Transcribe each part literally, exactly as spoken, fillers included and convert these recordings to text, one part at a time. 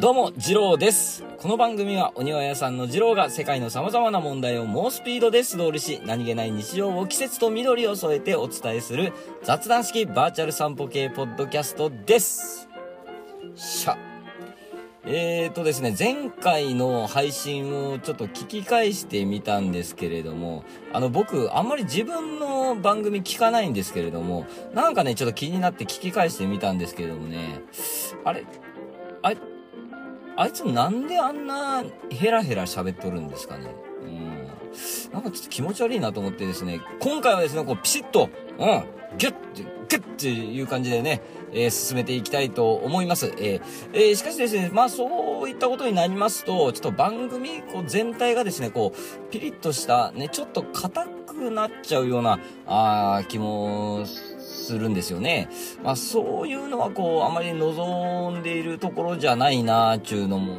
どうも、ジローです。この番組はお庭屋さんのジローが世界の様々な問題を猛スピードで素通りし、何気ない日常を季節と緑を添えてお伝えする雑談式バーチャル散歩系ポッドキャストです。しゃ。えーとですね、前回の配信をちょっと聞き返してみたんですけれども、あの僕、あんまり自分の番組聞かないんですけれども、なんかね、ちょっと気になって聞き返してみたんですけれどもね、あれ、あれ、あいつなんであんなヘラヘラ喋っとるんですかね。うん。なんかちょっと気持ち悪いなと思ってですね、今回はですね、こうピシッと、うん、ギュッて、ギュッていう感じでね、えー、進めていきたいと思います。えーえー、しかしですね、まあそういったことになりますと、ちょっと番組こう全体がですね、こう、ピリッとした、ね、ちょっと硬くなっちゃうような、あー、気も、するんですよね。まあそういうのはこうあまり望んでいるところじゃないなーちゅうのも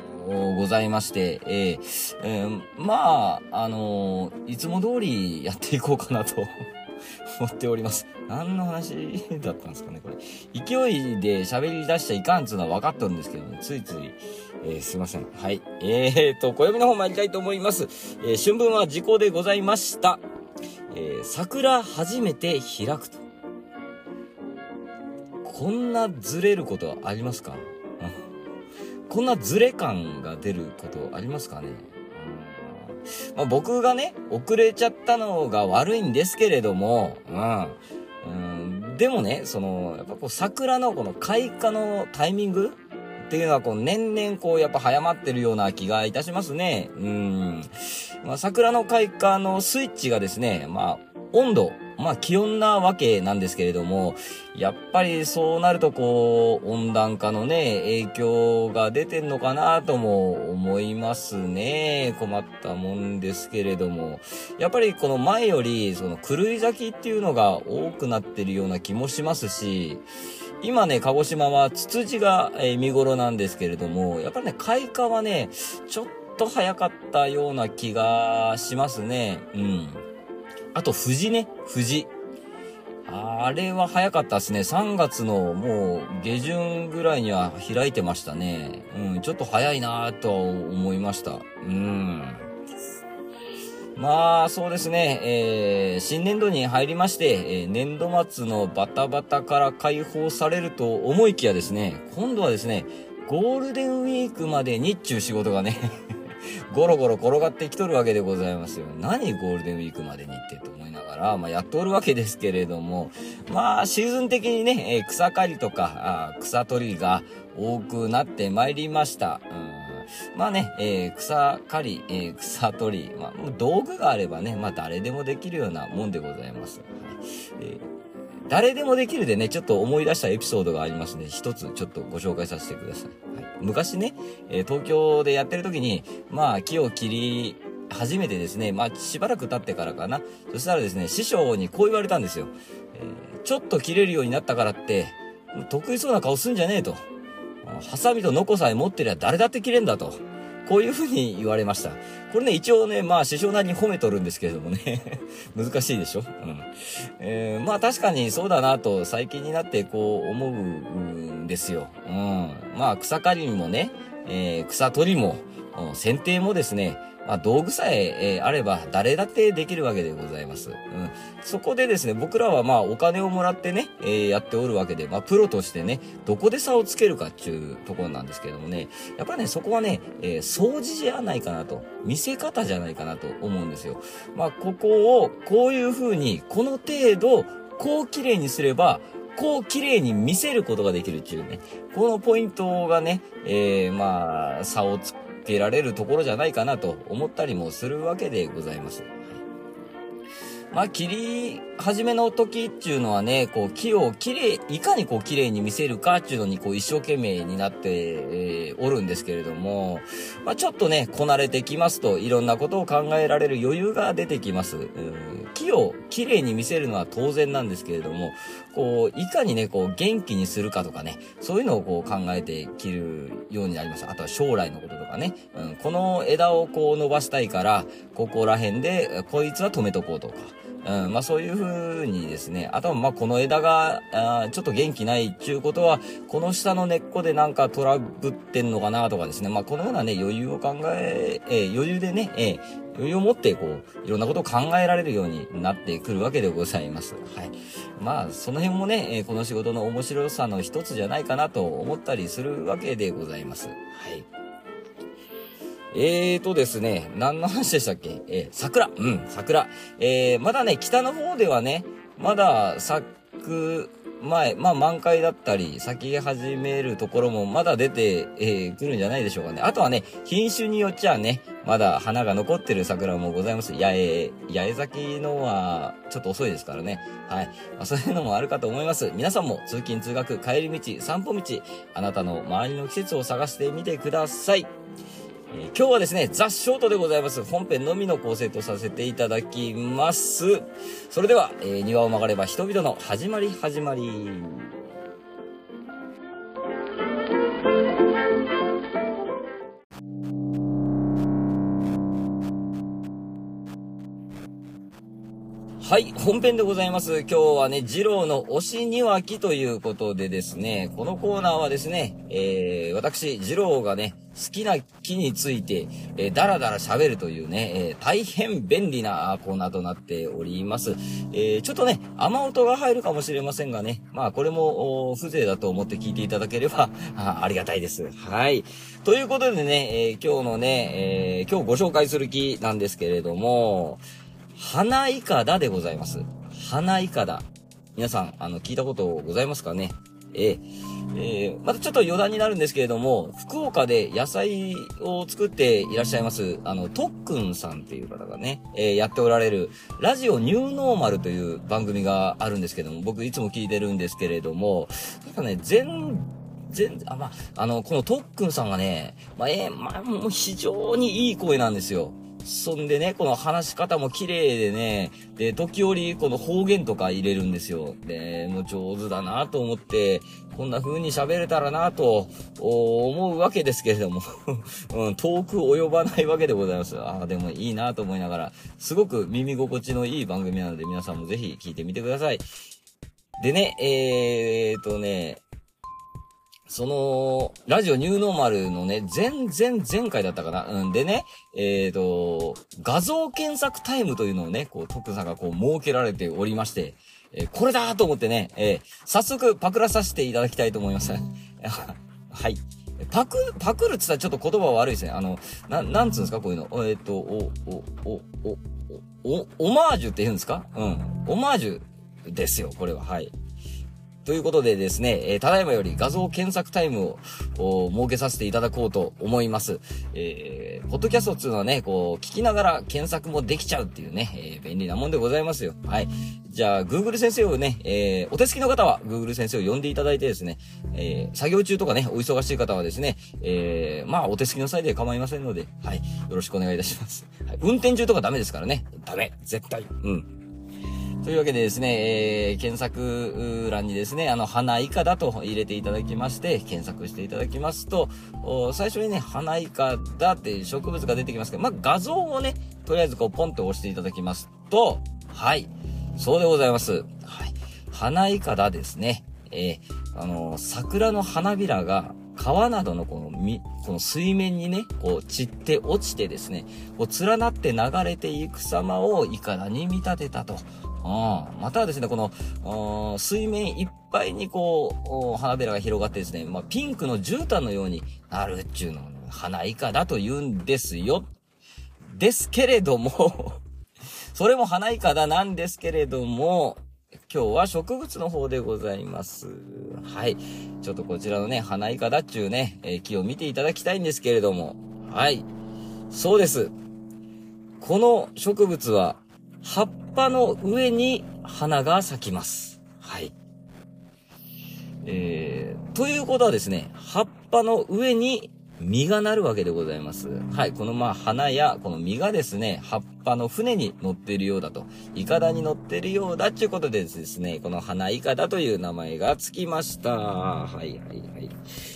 ございまして、えーえー、まああのー、いつも通りやっていこうかなと思っております。何の話だったんですかねこれ。勢いで喋り出しちゃいかんつうのは分かってるんですけど、ね、ついつい、えー、すいません。はい。えーと暦の方参りたいと思います。えー、春分は時効でございました。えー、桜初めて開くと。こんなずれることありますかこんなずれ感が出ることありますかね、うんまあ、僕がね、遅れちゃったのが悪いんですけれども、うんうん、でもね、その、やっぱこう桜のこの開花のタイミングっていうのはこう年々こうやっぱ早まってるような気がいたしますね。うんまあ、桜の開花のスイッチがですね、まあ温度、まあ気温なわけなんですけれども、やっぱりそうなるとこう、温暖化のね、影響が出てんのかなとも思いますね。困ったもんですけれども。やっぱりこの前より、その狂い咲きっていうのが多くなってるような気もしますし、今ね、鹿児島はツツジが見頃なんですけれども、やっぱりね、開花はね、ちょっと早かったような気がしますね。うん。あと、藤ね。藤。あれは早かったですね。さんがつのもう下旬ぐらいには開いてましたね。うん、ちょっと早いなぁとは思いました。うん。まあ、そうですね。えー、新年度に入りまして、えー、年度末のバタバタから解放されると思いきやですね、今度はですね、ゴールデンウィークまで日中仕事がね、ゴロゴロ転がってきとるわけでございますよ。何ゴールデンウィークまでにってと思いながら、まあ、やっとおるわけですけれども、まあシーズン的にね、えー、草刈りとかあ草取りが多くなってまいりました。うん、まあね、えー、草刈り、えー、草取り、まあ、道具があればね、まあ誰でもできるようなもんでございます。えー誰でもできるでね、ちょっと思い出したエピソードがありますね。一つちょっとご紹介させてください。はい、昔ね、えー、東京でやってる時に、まあ木を切り始めてですね、まあしばらく経ってからかな。そしたらですね、師匠にこう言われたんですよ。えー、ちょっと切れるようになったからって、得意そうな顔すんじゃねえと。ハサミとノコさえ持ってりゃ誰だって切れんだと。こういう風に言われました。これね、一応ね、まあ、師匠なりに褒めとるんですけれどもね。難しいでしょ、うんえー、まあ、確かにそうだなと、最近になってこう思うんですよ。うん、まあ、草刈りもね、えー、草取りも、剪定もですね、まあ、道具さええー、あれば誰だってできるわけでございます。うん、そこでですね、僕らはまあお金をもらってね、えー、やっておるわけで、まあプロとしてね、どこで差をつけるかっていうところなんですけれどもね、やっぱりね、そこはね、えー、掃除じゃないかなと、見せ方じゃないかなと思うんですよ。まあここをこういう風に、この程度、こう綺麗にすれば、こう綺麗に見せることができるっていうね、このポイントがね、えー、まあ差をつけ受けられるところじゃないかなと思ったりもするわけでございます。まあ切り始めの時っていうのはね、こう木をきれいいかにこう綺麗に見せるかっていうのにこう一生懸命になって、えー、おるんですけれども、まあちょっとねこなれてきますといろんなことを考えられる余裕が出てきます。木を綺麗に見せるのは当然なんですけれども、こういかにねこう元気にするかとかね、そういうのをこう考えて切るようになります。あとは将来のこととかね、うん、この枝をこう伸ばしたいからここら辺でこいつは止めとこうとか。うん、まあそういうふうにですね、あとはまあこの枝があちょっと元気ないっていうことは、この下の根っこでなんかトラブってんのかなとかですね、まあこのようなね、余裕を考え、えー、余裕でね、えー、余裕を持ってこう、いろんなことを考えられるようになってくるわけでございます。はい。まあその辺もね、えー、この仕事の面白さの一つじゃないかなと思ったりするわけでございます。はい。えーとですね、何の話でしたっけ？えー、桜。うん、桜。えー、まだね、北の方ではね、まだ咲く前、まあ満開だったり、咲き始めるところもまだ出て、えー、くるんじゃないでしょうかね。あとはね、品種によっちゃね、まだ花が残ってる桜もございます。八重、八重咲きのは、ちょっと遅いですからね。はい。まあ、そういうのもあるかと思います。皆さんも通勤通学、帰り道、散歩道、あなたの周りの季節を探してみてください。えー、今日はですね、ザ・ショートでございます。本編のみの構成とさせていただきます。それでは、えー、庭を曲がれば人々の始まり始まり。はい、本編でございます。今日はね、二郎の推し庭木ということでですね、このコーナーはですね、えー、私、二郎がね、好きな木について、えー、だらだら喋るというね、えー、大変便利なコーナーとなっております。えー、ちょっとね、雨音が入るかもしれませんがね、まあこれも風情だと思って聞いていただければ あ, ありがたいです。はい。ということでね、えー、今日のね、えー、今日ご紹介する木なんですけれども、花いかだでございます。花いかだ。皆さん、あの、聞いたことございますかね？えー、えー、またちょっと余談になるんですけれども、福岡で野菜を作っていらっしゃいます、あの、とっくんさんっていう方がね、えー、やっておられる、ラジオニューノーマルという番組があるんですけども、僕いつも聞いてるんですけれども、なんかね、全、全、あ、まあ、あの、このとっくんさんがね、まあ、えー、まあ、もう非常にいい声なんですよ。そんでね、この話し方も綺麗でね、で、時折、この方言とか入れるんですよ。で、もう上手だなと思って、こんな風に喋れたらなと思うわけですけれども、うん、遠く及ばないわけでございます。ああ、でもいいなと思いながら、すごく耳心地のいい番組なので、皆さんもぜひ聞いてみてください。でね、えーっとね、その、ラジオニューノーマルのね、前々前回だったかな。うんでね、えっと、画像検索タイムというのをね、こう、徳さんがこう、設けられておりまして、えー、これだーと思ってね、えー、早速パクらさせていただきたいと思います。はい。パク、パクるって言ったらちょっと言葉悪いですね。あの、な、なんつうんですかこういうの。えっと、お、お、お、お、お、オマージュって言うんですか？うん。オマージュですよ、これは。はい。ということでですね、えー、ただいまより画像検索タイムを設けさせていただこうと思います。えー、ポッドキャストっていうのはね、こう、聞きながら検索もできちゃうっていうね、えー、便利なもんでございますよ。はい。じゃあ、Google 先生をね、えー、お手すきの方は Google 先生を呼んでいただいてですね、えー、作業中とかね、お忙しい方はですね、えー、まあ、お手すきの際で構いませんので、はい。よろしくお願いいたします。はい、運転中とかダメですからね。ダメ。絶対。うん。というわけでですね、えー、検索欄にですね、あの、花いかだと入れていただきまして、検索していただきますと、最初にね、花いかだっていう植物が出てきますけど、まあ、画像をね、とりあえずこう、ポンと押していただきますと、はい、そうでございます。はい、花いかだですね、えー、あの、桜の花びらが、川などのこのみ、この水面にね、こう散って落ちてですね、こう連なって流れていく様をいかだに見立てたと。あまたはですね、この、水面いっぱいにこう、花びらが広がってですね、まあ、ピンクの絨毯のようになるっていうのを、ね、花いかだと言うんですよ。ですけれども、それも花いかだなんですけれども、今日は植物の方でございます。はい。ちょっとこちらのね、花いかだっちゅうね、えー、木を見ていただきたいんですけれども。はい。そうです。この植物は、葉っぱの上に花が咲きます。はい。えー、ということはですね、葉っぱの上に実がなるわけでございます。はい。このまあ花やこの実がですね、葉っぱの船に乗っているようだと、イカダに乗っているようだっていうことでですね、この花イカダという名前がつきました。はいはいはい。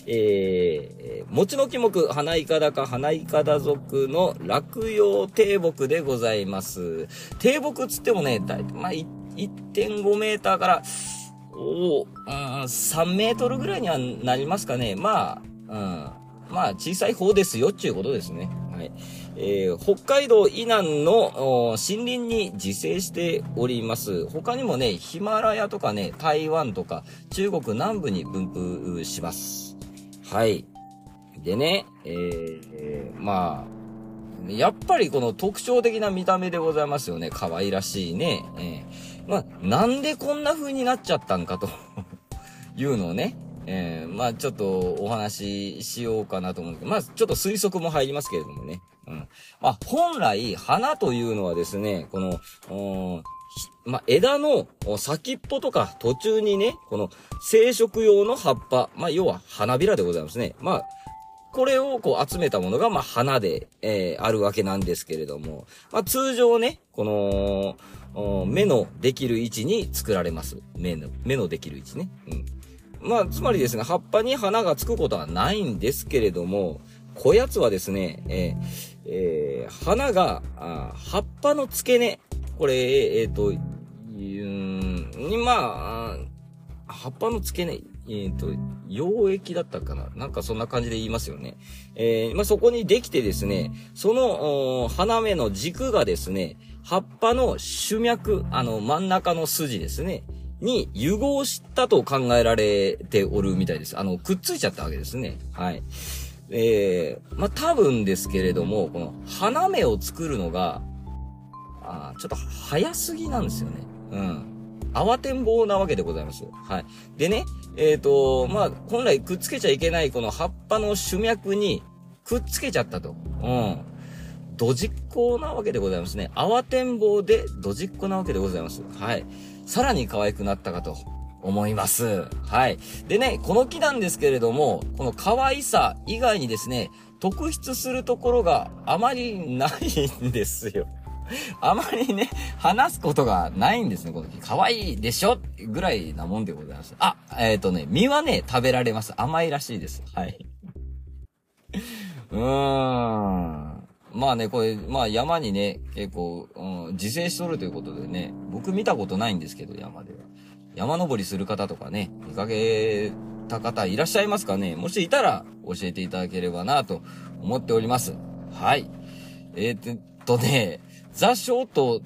えー、餅の木目、花イカダか花イカダ属の落葉低木でございます。低木つってもね、だいまあ いってんごメーターから、おー、うん、さんメートルぐらいにはなりますかね。まあ、うん。まあ、小さい方ですよっていうことですね。はい。えー、北海道以南の森林に自生しております。他にもね、ヒマラヤとかね、台湾とか、中国南部に分布します。はい。でね、えーえー、まあ、やっぱりこの特徴的な見た目でございますよね。可愛らしいね。えー、まあ、なんでこんな風になっちゃったんかというのをね。えー、まあちょっとお話ししようかなと思うんですけど、まあちょっと推測も入りますけれどもね。うん。まあ本来、花というのはですね、この、まあ枝の先っぽとか途中にね、この生殖用の葉っぱ、まあ要は花びらでございますね。まあ、これをこう集めたものがまあ花で、えー、あるわけなんですけれども、まあ通常ね、この、目のできる位置に作られます。目の、目のできる位置ね。うん。まあ、つまりですね、葉っぱに花がつくことはないんですけれども、こやつはですね、えーえー、花があ、葉っぱの付け根、これ、えっ、ー、と、に、まあ、葉っぱの付け根、えっ、ー、と、溶液だったかな、なんかそんな感じで言いますよね。えー、まあ、そこにできてですね、その、花芽の軸がですね、葉っぱの主脈、あの、真ん中の筋ですね。に融合したと考えられておるみたいです。あの、くっついちゃったわけですね。はい。えー、まあ、多分ですけれども、この花芽を作るのが、あ、ちょっと早すぎなんですよね。うん。慌てんぼうなわけでございます。はい。でね、えっと、まあ、本来くっつけちゃいけないこの葉っぱの主脈にくっつけちゃったと。うん。ドジっ子なわけでございますね。慌てんぼうでドジっ子なわけでございます。はい。さらに可愛くなったかと思います。はい。でね、この木なんですけれども、この可愛さ以外にですね、特筆するところがあまりないんですよ。あまりね、話すことがないんですね、この木。可愛いでしょぐらいなもんでございます。あ、えっとね、実はね、食べられます。甘いらしいです。はい。うーん。まあね、これ、まあ山にね、結構、うん、自生しとるということでね、僕見たことないんですけど、山では。山登りする方とかね、見かけた方いらっしゃいますかね？もしいたら教えていただければなと思っております。はい。えー、っとね、ザ・ショート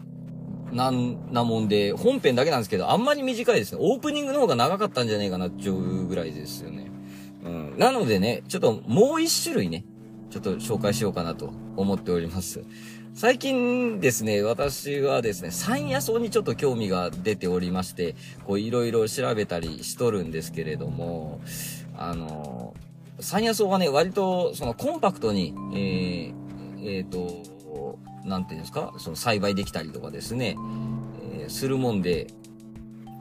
なんなもんで、本編だけなんですけど、あんまり短いですね。オープニングの方が長かったんじゃないかなっていうぐらいですよね。うん。なのでね、ちょっともう一種類ね、ちょっと紹介しようかなと思っております。最近ですね、私はですね、山野草にちょっと興味が出ておりまして、こういろいろ調べたりしとるんですけれども、あの、山野草はね、割とそのコンパクトに、えー、えーと、なんていうんですか、その栽培できたりとかですね、えー、するもんで、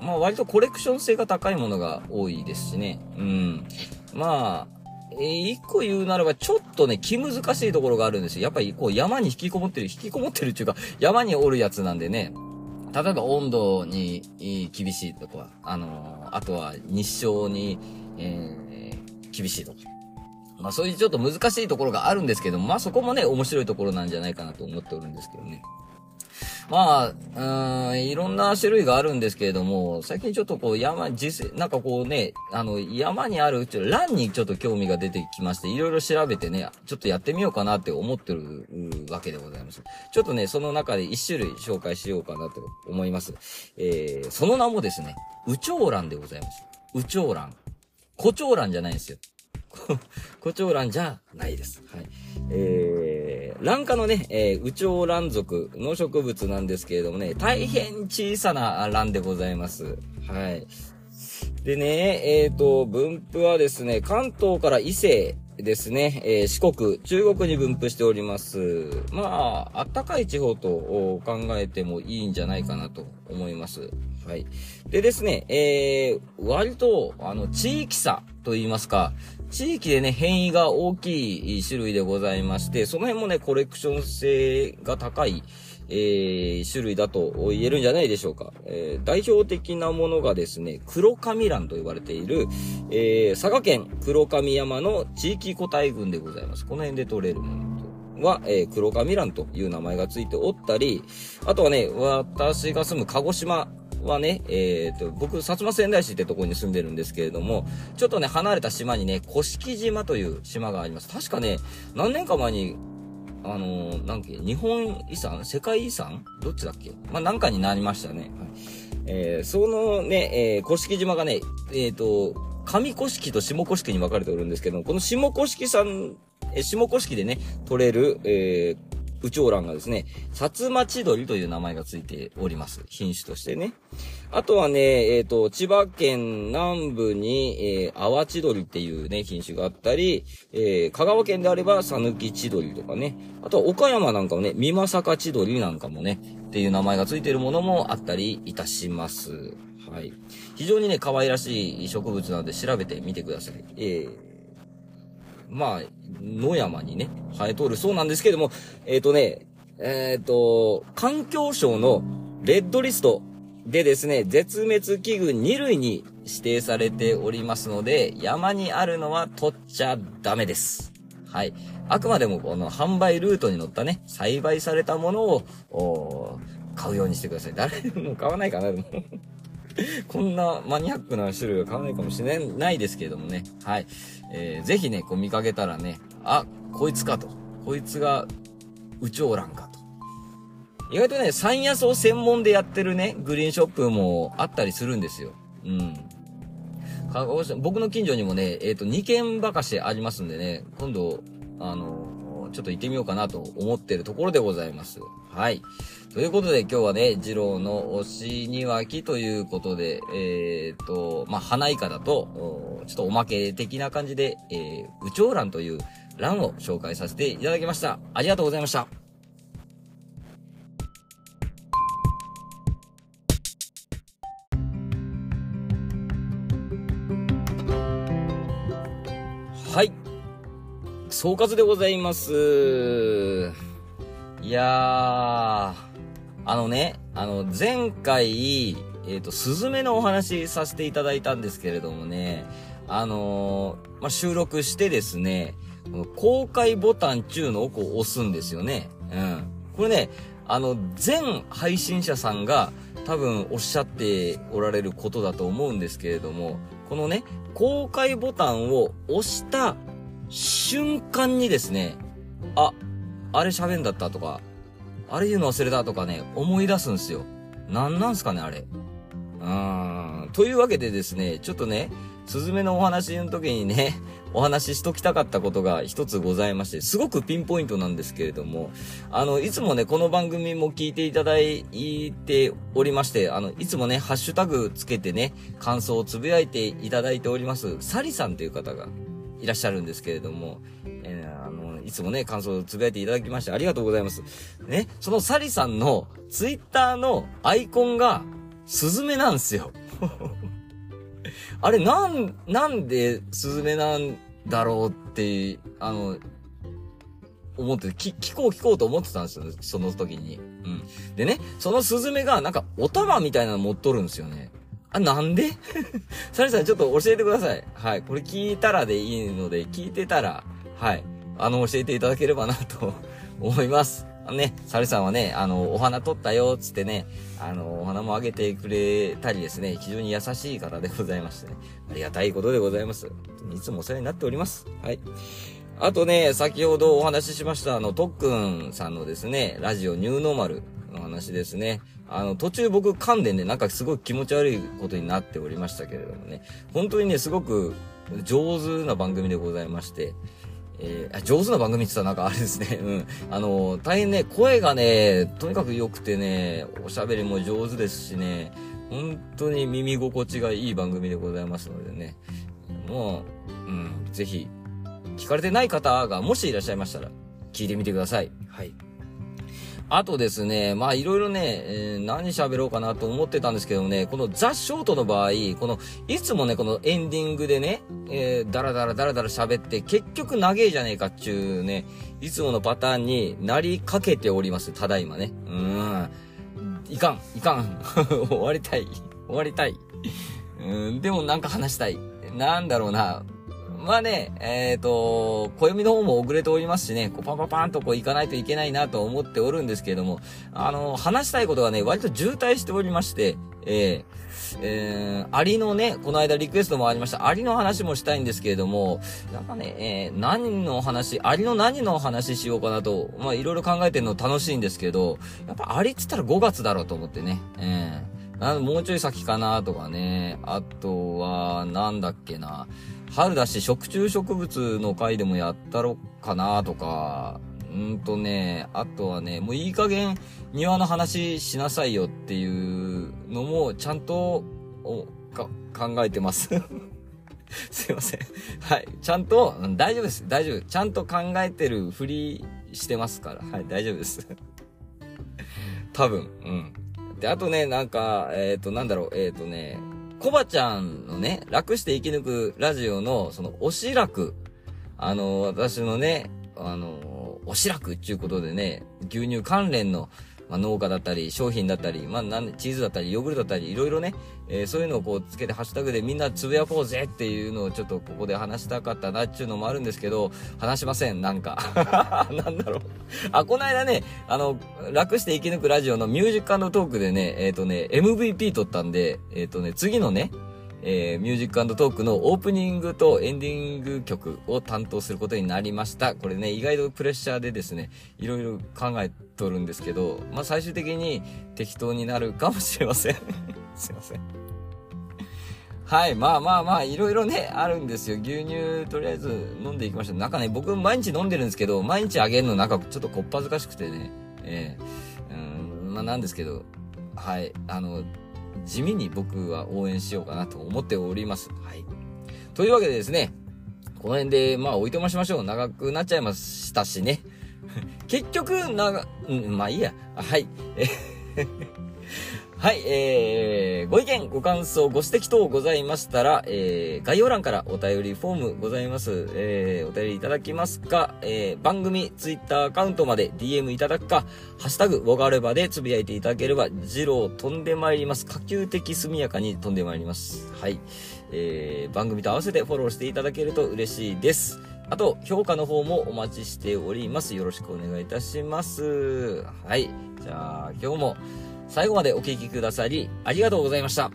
まあ割とコレクション性が高いものが多いですしね、うん。まあ、えー、一個言うならば、ちょっとね、気難しいところがあるんですよ。やっぱり、こう、山に引きこもってる、引きこもってるっていうか、山におるやつなんでね。例えば、温度に厳しいとか、あのー、あとは、日照に、えー、厳しいとか。まあ、そういうちょっと難しいところがあるんですけども、まあ、そこもね、面白いところなんじゃないかなと思っておるんですけどね。まあ、うーん、いろんな種類があるんですけれども、最近ちょっとこう山、実、なんかこうね、あの、山にある、ちょっとランにちょっと興味が出てきまして、いろいろ調べてね、ちょっとやってみようかなって思ってるわけでございます。ちょっとね、その中で一種類紹介しようかなと思います。えー、その名もですね、ウチョウランでございます。ウチョウラン。コチョウランじゃないんですよ。コチョウランじゃないです。はい。えー、ラン科のね、えー、ウチョウラン属の植物なんですけれどもね、大変小さなランでございます。はい。でね、えっと、分布はですね、関東から伊勢、ですね、えー、四国、中国に分布しております。まあ、あったかい地方と考えてもいいんじゃないかなと思います。はい。でですね、えー、割と、あの、地域差と言いますか、地域でね、変異が大きい種類でございまして、その辺もね、コレクション性が高い、えー、種類だと言えるんじゃないでしょうか。えー、代表的なものがですね、黒神蘭と呼ばれている、えー、佐賀県黒神山の地域個体群でございます。この辺で取れるものは、えー、黒神蘭という名前がついておったり、あとはね、私が住む鹿児島はね、えー、と僕、薩摩仙台市ってところに住んでるんですけれども、ちょっとね、離れた島にね、甑島という島があります。確かね、何年か前に、あのー、なんか日本遺産世界遺産どっちだっけまあ、なんかになりましたね。はい、えー、そのね、えー、甑島がね、えっ、ー、と、上甑と下甑に分かれておるんですけども、この下甑さん、下甑でね、取れる、えー、ウチョウランがですね、サツマチドリという名前がついております。品種としてね。あとはね、えっ、ー、と、千葉県南部に、えー、アワチドリっていうね、品種があったり、えー、香川県であれば、サヌキチドリとかね。あとは岡山なんかもね、ミマサカチドリなんかもね、っていう名前がついているものもあったりいたします。はい。非常にね、可愛らしい植物なので調べてみてください。えーまあ、野山にね、生えとるそうなんですけども、えっとね、えっと、環境省のレッドリストでですね、絶滅危惧に類に指定されておりますので、山にあるのは取っちゃダメです。はい。あくまでもこの販売ルートに乗ったね、栽培されたものを、買うようにしてください。誰も買わないかな、でも。こんなマニアックな種類は買わないかもしれないですけれどもね。はい。えー、ぜひね、こう見かけたらね、あ、こいつかと。こいつが、ウチョウランかと。意外とね、山野草専門でやってるね、グリーンショップもあったりするんですよ。うん。鹿児島、僕の近所にもね、えっと、にけんばかしありますんでね、今度、あの、ちょっと行ってみようかなと思ってるところでございます。はい。ということで今日はね、二郎の推し庭木ということで、えーと、まあ、花いかだと、ちょっとおまけ的な感じで、えー、ウチョウランというランを紹介させていただきました。ありがとうございました。はい。総括でございます。いやー、あのね、あの、前回、えっと、スズメのお話させていただいたんですけれどもね、あのー、まあ、収録してですね、この公開ボタンっていうのをこう押すんですよね。うん。これね、あの、全配信者さんが多分おっしゃっておられることだと思うんですけれども、このね、公開ボタンを押した瞬間にですね、あ、あれ喋んだったとか、あれ言うの忘れたとかね、思い出すんですよ。なんなんすかね、あれ。うーん。というわけでですね、ちょっとね、スズメのお話の時にね、お話ししときたかったことが一つございまして、すごくピンポイントなんですけれども、あの、いつもね、この番組も聞いていただいておりまして、あの、いつもね、ハッシュタグつけてね、感想をつぶやいていただいております、サリさんという方が、いらっしゃるんですけれども、えー、あのいつもね感想をつぶやいていただきましてありがとうございます。ね、そのサリさんのツイッターのアイコンがスズメなんですよ。あれなんなんでスズメなんだろうってあの思ってき聞こう聞こうと思ってたんですよ、その時に。うん、でね、そのスズメがなんかお玉みたいなの持っとるんですよね。あ、なんでサリさんちょっと教えてください。はい。これ聞いたらでいいので、聞いてたら、はい。あの、教えていただければな、と思います。あのね、サリさんはね、あの、お花取ったよ、つってね、あの、お花もあげてくれたりですね、非常に優しい方でございましてね。ありがたいことでございます。いつもお世話になっております。はい。あとね、先ほどお話ししました、あの、とっくんさんのですね、ラジオニューノーマル。の話ですね。あの、途中僕噛んでね、なんかすごく気持ち悪いことになっておりましたけれどもね。本当にね、すごく上手な番組でございまして。えー、上手な番組って言ったらなんかあれですね。うん。あの、大変ね、声がね、とにかく良くてね、おしゃべりも上手ですしね、本当に耳心地がいい番組でございますのでね。もう、うん、ぜひ、聞かれてない方がもしいらっしゃいましたら聞いてみてください。はい。あとですね、まあいろいろね、えー、何喋ろうかなと思ってたんですけどもね、このザ・ショートの場合、このいつもねこのエンディングでね、えー、だらだらだらだら喋って結局長えじゃねえかっちゅうね、いつものパターンになりかけております。ただいまね、うーん、いかんいかん終わりたい終わりたい。うん、でもなんか話したい。なんだろうな。まあね、えっと、暦の方も遅れておりますしね、こうパンパンパンとこう行かないといけないなと思っておるんですけれども、あの、話したいことがね、割と渋滞しておりまして、えー、えー、アリのね、この間リクエストもありました、アリの話もしたいんですけれども、なんかね、えー、何の話、アリの何の話しようかなと、まあいろいろ考えてるの楽しいんですけど、やっぱアリって言ったらごがつだろうと思ってね、えーあのもうちょい先かなとかね。あとは、なんだっけな。春だし、食虫植物の回でもやったろかなとか。うんとね、あとはね、もういい加減庭の話しなさいよっていうのもちゃんとおか考えてます。すいません。はい。ちゃんと、大丈夫です。大丈夫。ちゃんと考えてるふりしてますから。はい、大丈夫です。多分、うん。で、あとね、なんか、えっと、なんだろう、えっとね、コバちゃんのね、楽して生き抜くラジオの、その、推し楽。あの、私のね、あの、推し楽っていうことでね、牛乳関連の、まあ、農家だったり、商品だったり、まあ、なんチーズだったり、ヨーグルトだったり、いろいろね、えー、そういうのをこうつけて、ハッシュタグでみんなつぶやこうぜっていうのをちょっとここで話したかったなっていうのもあるんですけど、話しません、なんか。なんだろう。あ、この間ね、あの、楽して生き抜くラジオのミュージック&トークでね、えっとね、エムブイピー 取ったんで、えっとね、次のね、えー、ミュージック&トークのオープニングとエンディング曲を担当することになりました。これね、意外とプレッシャーでですね、いろいろ考えとるんですけど、まあ、最終的に適当になるかもしれません。すいません。はい、まあまあまあ、いろいろね、あるんですよ。牛乳、とりあえず飲んでいきました。なんかね、僕毎日飲んでるんですけど、毎日あげるのなんかちょっとこっぱずかしくてね、えー、うーん、まあなんですけど、はい、あの、地味に僕は応援しようかなと思っております。はい。というわけでですね、この辺で、まあ、おいとましましょう。長くなっちゃいましたしね。結局、長、うん、まあいいや。はい。はい、えー、ご意見、ご感想、ご指摘等ございましたら、えー、概要欄からお便りフォームございます。えー、お便りいただきますか、えー、番組、ツイッターアカウントまで ディーエム いただくか、ハッシュタグ、わがればでつぶやいていただければ、ジロー飛んでまいります。可及的速やかに飛んでまいります。はい。えー、番組と合わせてフォローしていただけると嬉しいです。あと、評価の方もお待ちしております。よろしくお願いいたします。はい。じゃあ、今日も、最後までお聞きくださりありがとうございました。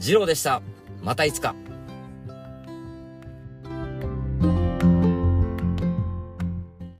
ジローでした。またいつか。